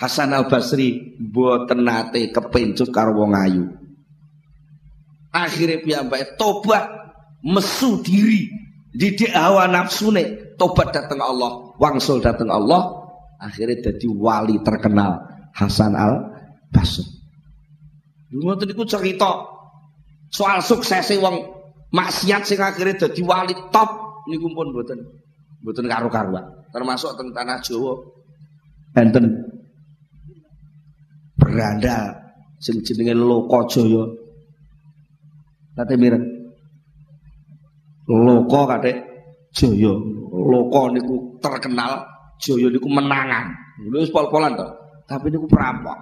Hasan Al-Basri mboten nate kepencut karo wong ayu. Akhire piyambake tobat, mesu diri, didik hawa nafsune, tobat dateng Allah, wangsul dateng Allah, akhirnya dadi wali terkenal Hasan Al-Basri. Ngoten niku cerita soal suksese wong maksiat sing akhire dadi wali top niku pun mboten mboten karo-karuan. Termasuk teng tanah Jawa enten berandal sing jenenge Lokajaya. Nate mireng. Loka kathik Jaya. Loka niku terkenal, Jaya niku menangan. Wis pol-polan to, tapi niku perampok.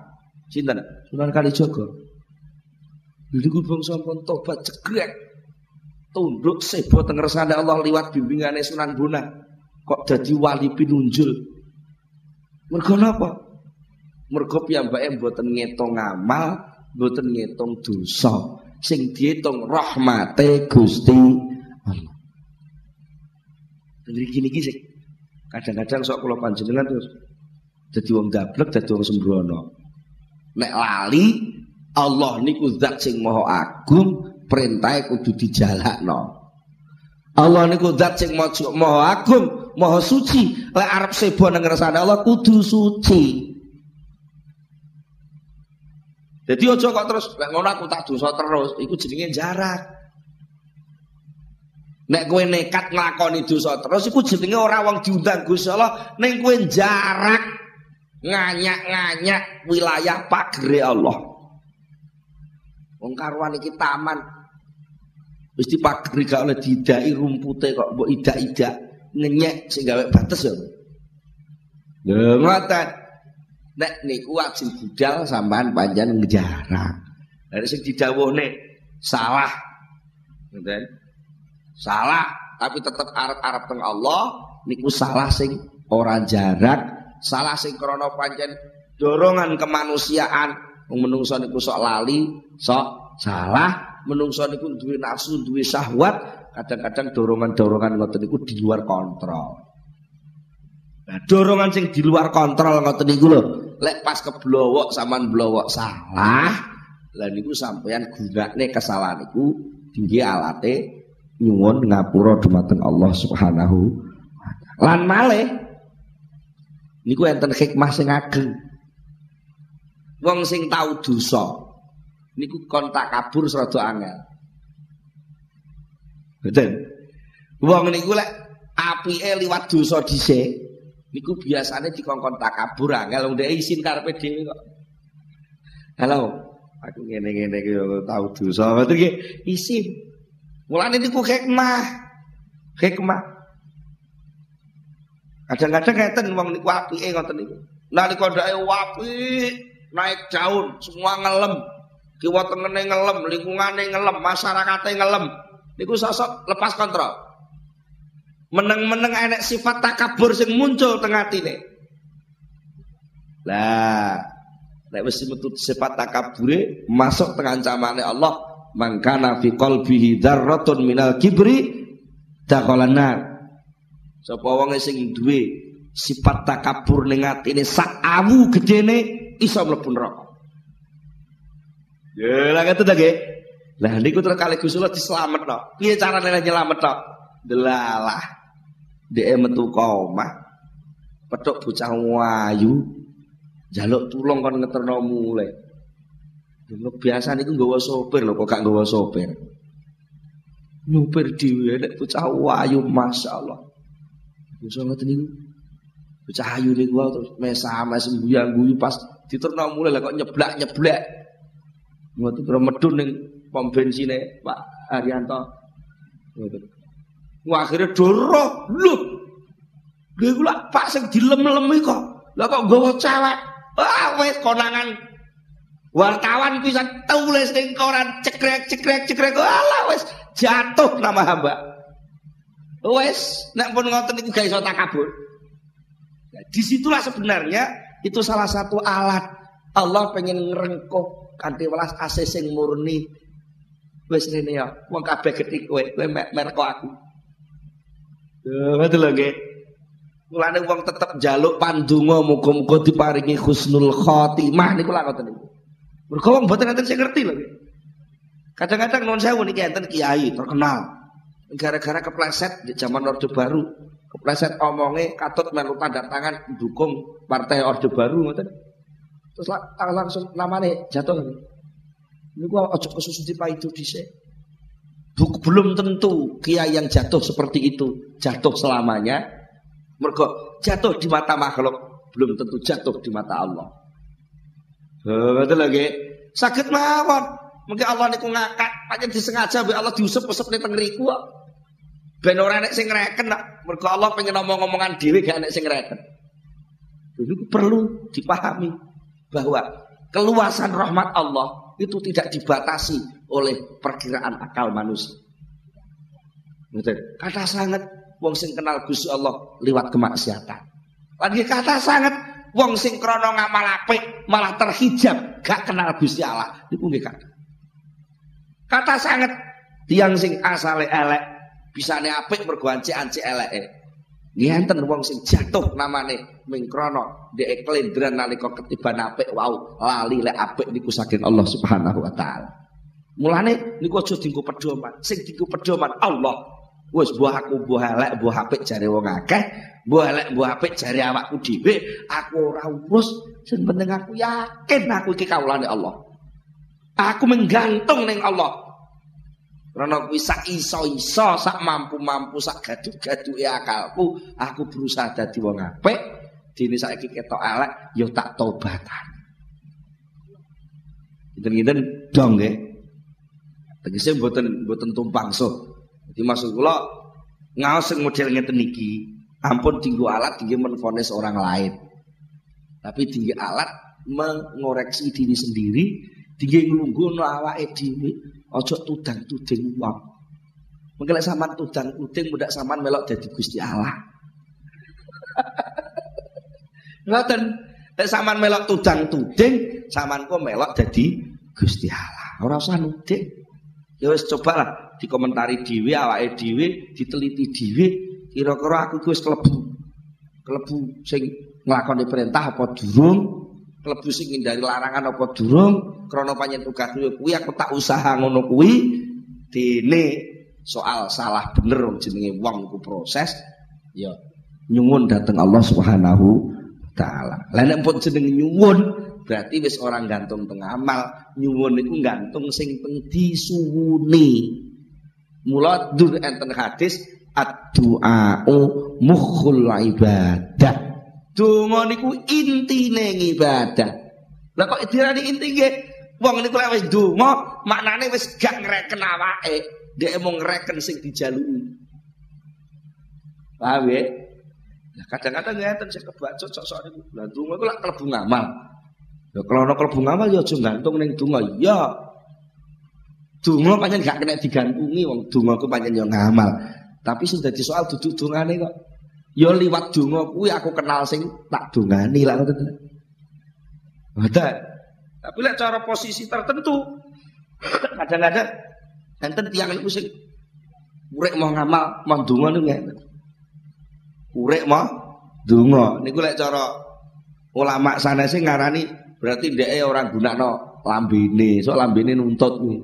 Sinten? Sunan Kalijaga. Niku bangsa pun tobat cegrek. Tunduk sebo teng ngersane Allah liwat bimbingane Sunan Bonang. Kok dadi wali pinunjul. Mergo napa? Mergo piyambake mboten ngitung amal, mboten ngitung dosa. Sing diitung rahmate Gusti Allah. Niki niki sik kadang-kadang sok kula panjenengan terus dadi wong dablek, dadi wong sembrono. Nek lali Allah niku zat sing maha agung, perintahe kudu dijalakno. Allah niku zat sing maha agung, maha suci. Lek arep sebo nang ngersane Allah kudu suci. Jadi aja kok terus lek ngono aku tak dosa terus, iku jenenge jarak. Nek kowe nekat nglakoni dosa terus iku jenenge ora wong diundang Gusti Allah, ning kowe jarak nganyak-nganyak wilayah pagere Allah. Wong karuan iki taman mesti pageri gak oleh didaki rumpute kok mbok idak-idak ngenyek sing gawe bates ya. Lha ngoten. Nek niku ajeng budal sampean panjang ngejarah. Lah sing didhawuhne salah. Ngoten. Salah tapi tetep arep-arep teng Allah niku salah sing ora jarak, salah sing krana pancen dorongan kemanusiaan. Menungso niku sok lali, sok salah. Menungso niku duwe nafsu, duwe syahwat. Kadang-kadang dorongan-dorongan ngoten niku di luar kontrol. Nah, dorongan sing di luar kontrol ngoten niku lho. Lek pas keblowok sampean blowok salah, lah niku sampean gunakne kesalahan niku tinggi alate nyuwun ngapura dumateng Allah Subhanahu wa taala. Lan malih niku enten hikmah sing ageng. Wong sing tau dosa niku kon tak kabur rada angel. Betul. Wong niku lek apike liwat dosa dhisik niku biasane dikongkon tak kabur angel, ndek isin karepe dhewe kok. Halo, aku ngene-ngene iki tau dosa. Ngoten iki isin. Mulane niku hikmah. Hikmah. Kadang-kadang ngeten wong niku apike ngoten niku. Nalika ndake apik naik daun, semua ngelem, kiwa tengene ngelem, lingkungannya ngelem, masyarakatnya ngelem. Niku sosok lepas kontrol. Meneng-meneng enek sifat takabur sing muncul tengah tine. Lah, nek wis metu sifat takabure masuk teng ancamane Allah, mangkana fi qalbihi dzarratun minal kibri dakhalannar. Sapa wong sing duwe sifat takabur ning atine sak awu gedene iso mlebu neraka. Ya lha ngoten ta nggih. Lah niku terus kalih Gusti Allah dislametno. Piye carane nyelametno? Delalah. Dheke metu ka omah, petuk bocah ayu, njaluk tulung kon ngeterno muleh. Dene biasa niku nggawa sopir lho, kok gak nggawa sopir. Nyopir dhewe nek bocah ayu masyaallah. Iso ngoten niku. Bocah ayu niku terus mesah-mesah mbuyang-guyu pas diterno mulai lah kok nyeblak-nyeblak. Ngoten karo medun ning pom bensine Pak Haryanto. Wah akhirnya doroh lu. Gue gula Pak sing dilem-lemi kok. Lah kok nggawa cewek. Ah wis konangan. Wartawan bisa tulis ning koran cekrek-cekrek-cekrek. Alah wis jatuh nama hamba. Wis nek pun ngoten iku gak iso takabur. Nah, disitulah sebenarnya itu salah satu alat Allah pengen ngrengkuh kanthi welas asih sing murni. Wis rene ya, wong kabeh gethi kowe, kowe merko aku. Lha ngoten lho nggih. Mulane wong tetep njaluk pandonga muga-muga diparingi husnul khotimah niku lak ngoten niku. Mergo wong mboten enten sing ngerti lho. Kadang-kadang nuwun sewu niki enten kiai terkenal. Gara-gara kepleset di zaman Orde Baru, kepleset omongnya katut melu tanda tangan mendukung partai Orde Baru ngoten. Terus langsung namanya jatuh lagi. Ini gua ojo kesusu di itu dhisik. Belum tentu kiai yang jatuh seperti itu jatuh selamanya. Mergo jatuh di mata makhluk belum tentu jatuh di mata Allah. Betul lagi. Sakit mawon. Mungkin Allah niku ngangkat, pancen disengaja mbek Allah diusep-usep ning teng riku kok. Ben ora nek sing ngreken kok. Mergo Allah pengen ngomong-ngomongan dhewe gak nek sing ngreken. Itu perlu dipahami bahwa keluasan rahmat Allah itu tidak dibatasi oleh perkiraan akal manusia. Betul. Kata sangat wong sing kenal Gusti Allah liwat kemaksiatan. Lagi kata sangat wong sing krana ngamal apik malah terhijab gak kenal Gusti Allah. Niku nggih kata. Kata sangat tiang sing asale elek bisane apik mergo ancik-ancik eleke. Nggih enten wong sing jatuh namane mingkrana ndek klendran nalika ketiban apik wau lali lek apik niku saking Allah Subhanahu wa taala. Mulane niku aja dienggo pedoman. Sing dienggo pedoman Allah. Wis buah aku buah elek buah apik jare wong akeh, buah elek buah apik jare awakku dhewe, aku ora urus, sing penting aku yakin aku iki kawulane Allah. Aku menggantung neng Allah. Karena aku sak iso-iso, sak mampu-mampu, sak gaduh-gaduh ya akalku. Aku berusaha jadi wong apik. Dini saiki ketok elek, yo tak tobatan. Kinten-kinten dong nggih. Tegese mboten mboten tumpang so. Jadi maksud kula ngaos sing model ngeten iki, ampun dienggo alat dienggo menvonis orang lain. Tapi dienggo alat mengoreksi diri sendiri. Tinggi ngelunggu no awake dhewe aja tudang-tuding wong. Mengko lek sampean tudang-tuding mudak sampean melok dadi Gusti Allah. Ngoten, lek sampean melok tudang-tuding, sampean kok melok dadi Gusti Allah. Ora usah nuding. Ya wis cobalah dikomentari dhewe awake dhewe, diteliti dhewe, kira-kira aku wis klebu. Klebu sing nglakoni perintah apa durung? Klebu sing ngindari larangan apa durung, krana panjenengan tugas kuwi aku tak usaha ngono kuwi. Dene soal salah bener jenenge wong iku proses ya nyuwun dhateng Allah Subhanahu wa taala. Lah nek pun jenenge nyuwun berarti wis orang gantung teng amal, nyuwun niku gantung sing peng disuwuni. Mula dur enten hadis ad-du'a mukhul ibadah. Donga niku intine ibadah. Lah kok dirani inti nggih? Wong niku lek wis donga, maknane wis gak ngreken awake, ndek mung ngreken sing dijaluki. Paham ya? Lah kadang-kadang ngeten sing kebacut sok-sok niku. Lah donga iku lak klebu ngamal. Ya klana klebu ngamal ya aja gantung ning donga. Ya. Donga pancen gak kena digantungi wong donga ku pancen ya ngamal. Tapi sing dadi soal duduk dongane kok. Ya liwat donga kuwi aku kenal sing tak dongani lak ngoten. Mboten. Tapi lek cara posisi tertentu kadang-kadang enten tiyang niku sing urip mau ngamal, mau donga niku ngeten. Urip mau donga niku lek cara ulama sanese ngarani berarti ndeke ora gunakno lambene, sok lambene nuntut kuwi.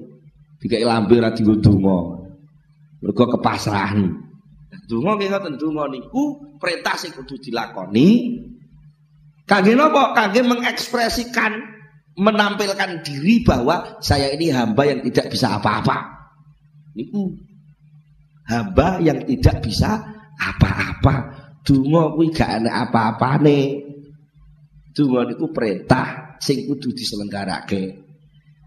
Dikek lambe ora dienggo donga. Mergo kepasrahan. Donga nggih ngoten, donga niku perintah sing kudu dilakoni. Kangge napa? Kangge mengekspresikan, menampilkan diri bahwa saya ini hamba yang tidak bisa apa-apa. Niku hamba yang tidak bisa apa-apa. Donga kuwi gak ana apa-apane. Donga niku perintah sing kudu diselenggarake.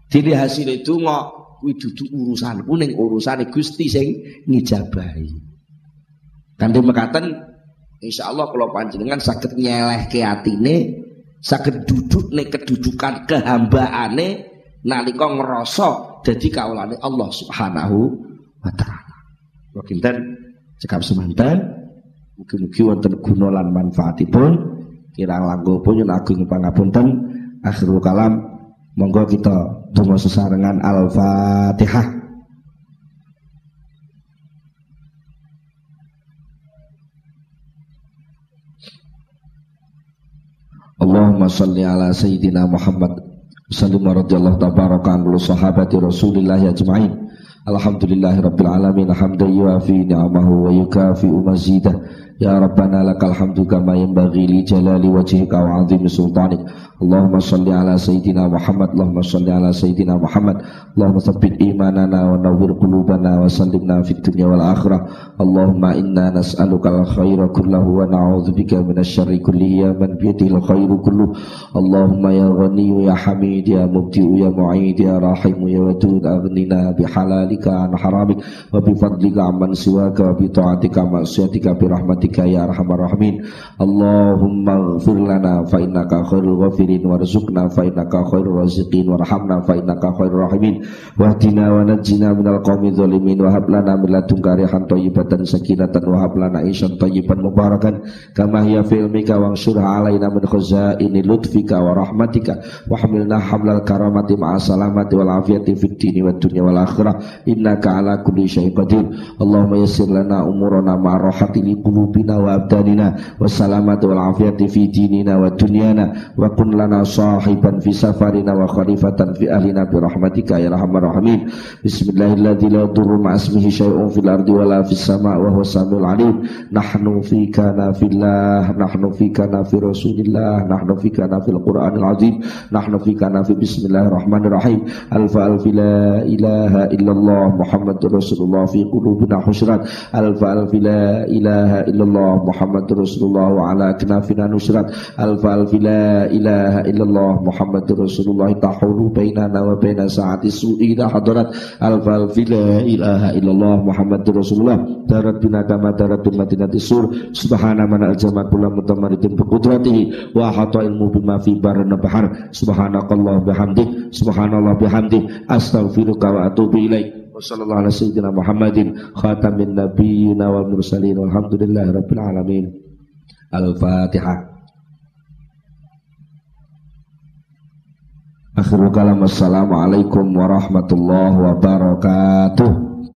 Dene hasil donga kuwi dudu urusanmu ning urusane Gusti sing ngijabahi. Kanthi mekaten insyaallah kula panjenengan saged nyelehke atine, saged duduk ning kedudukan kehambaane nalika ngrasa dadi kaulane Allah Subhanahu wa taala. Kula kinten cekap semanten mugi-mugi wonten guna lan manfaatipun, kirang langkung punyun agung pangapunten. Akhirul kalam, monggo kita donga sesarengan Al-Fatihah. Allahumma shalli ala sayyidina Muhammad sallallahu radhiyallahu tabaraka anhu sahabati Rasulillah ajmain. Alhamdulillahi rabbil alamin hamdan yuafi ni'amahu wa yukafi mazidah. Ya Rabbana lakal hamdu kama yanbaghi li jalali wajhika wa 'azimi sultanik. Allahumma shalli ala sayyidina Muhammad, Allahumma shalli ala sayyidina Muhammad. Allahumma tsabbit imanana wa nawwir qulubana wa sallimna fid dunya wal akhirah. Allahumma inna nas'aluka al khaira kullahu wa na'udzubika minasy syarri kullihi ya man biyadil khairu kulluh. Allahumma ya Ghaniyyu ya Hamid ya Mubdi'u ya Mu'id ya Rahim ya Wadud, aghnina bi halalika an haramik wa bi fadlika amman siwaka wa bi ta'atika ma'siyatika bi rahmatika ya arhamar rahimin. Allahumma ighfir lana fa innaka khairul ghafirin warzuqna fa innaka khairur raziqin warhamna fa innaka khairur rahimin wahdina wa najjina minal qaumi dzalimin wa hab lana min ladunka rihatan thayyibatan sakinatan wa hab lana aishan thayyiban mubarakan kama hiya fi ilmika wansurha alaina min khazaini lutfika wa rahmatika wa hamilna hamlal karamati ma'a salamati wal afiyati fid dini wad dunya wal akhirah innaka ala kulli syai'in qadir. Allahumma yassir lana umurana ma'a rahati liqulubi wa abdanina wa salamatu wal afiyati fi dinina wa dunyana wa kun lana sahiban fi safarina wa khalifatan fi ahlina bi rahmatika ya arhamar rahimin. Bismillahilladzi la yadurru ma'a ismihi syai'un fil ardi wa la fis sama' wa huwas samiul alim. Nahnu fika nafillah, nahnu fika nafi rasulillah, nahnu fika nafil qur'anil azim, nahnu fika nafi bismillahirrahmanirrahim. Alfa alfi la ilaha illallah muhammadur rasulullah fi qulubina husrat. Alfa alfi la ilaha illallah Muhammadur Rasulullah wa ala aknafina nusrat. Alfa alfi la ilaha illallah Muhammadur Rasulullah tahulu bainana wa baina sa'ati su'i ila hadarat. Alfa alfi la ilaha illallah Muhammadur Rasulullah darat bina kama darat madinati sur. Subhana man aljama kullu mutamarridin bi qudratihi wa hata ilmu bima fi barna bahar. Subhanakallah bihamdik, subhanallah bihamdik, astaghfiruka wa atubu ilaik. Wassallallahu ala sayyidina Muhammadin khatamin nabiyyina wal mursalin walhamdulillahi rabbil alamin. Al-Fatihah. Akhirul kalam, assalamualaikum warahmatullahi wabarakatuh.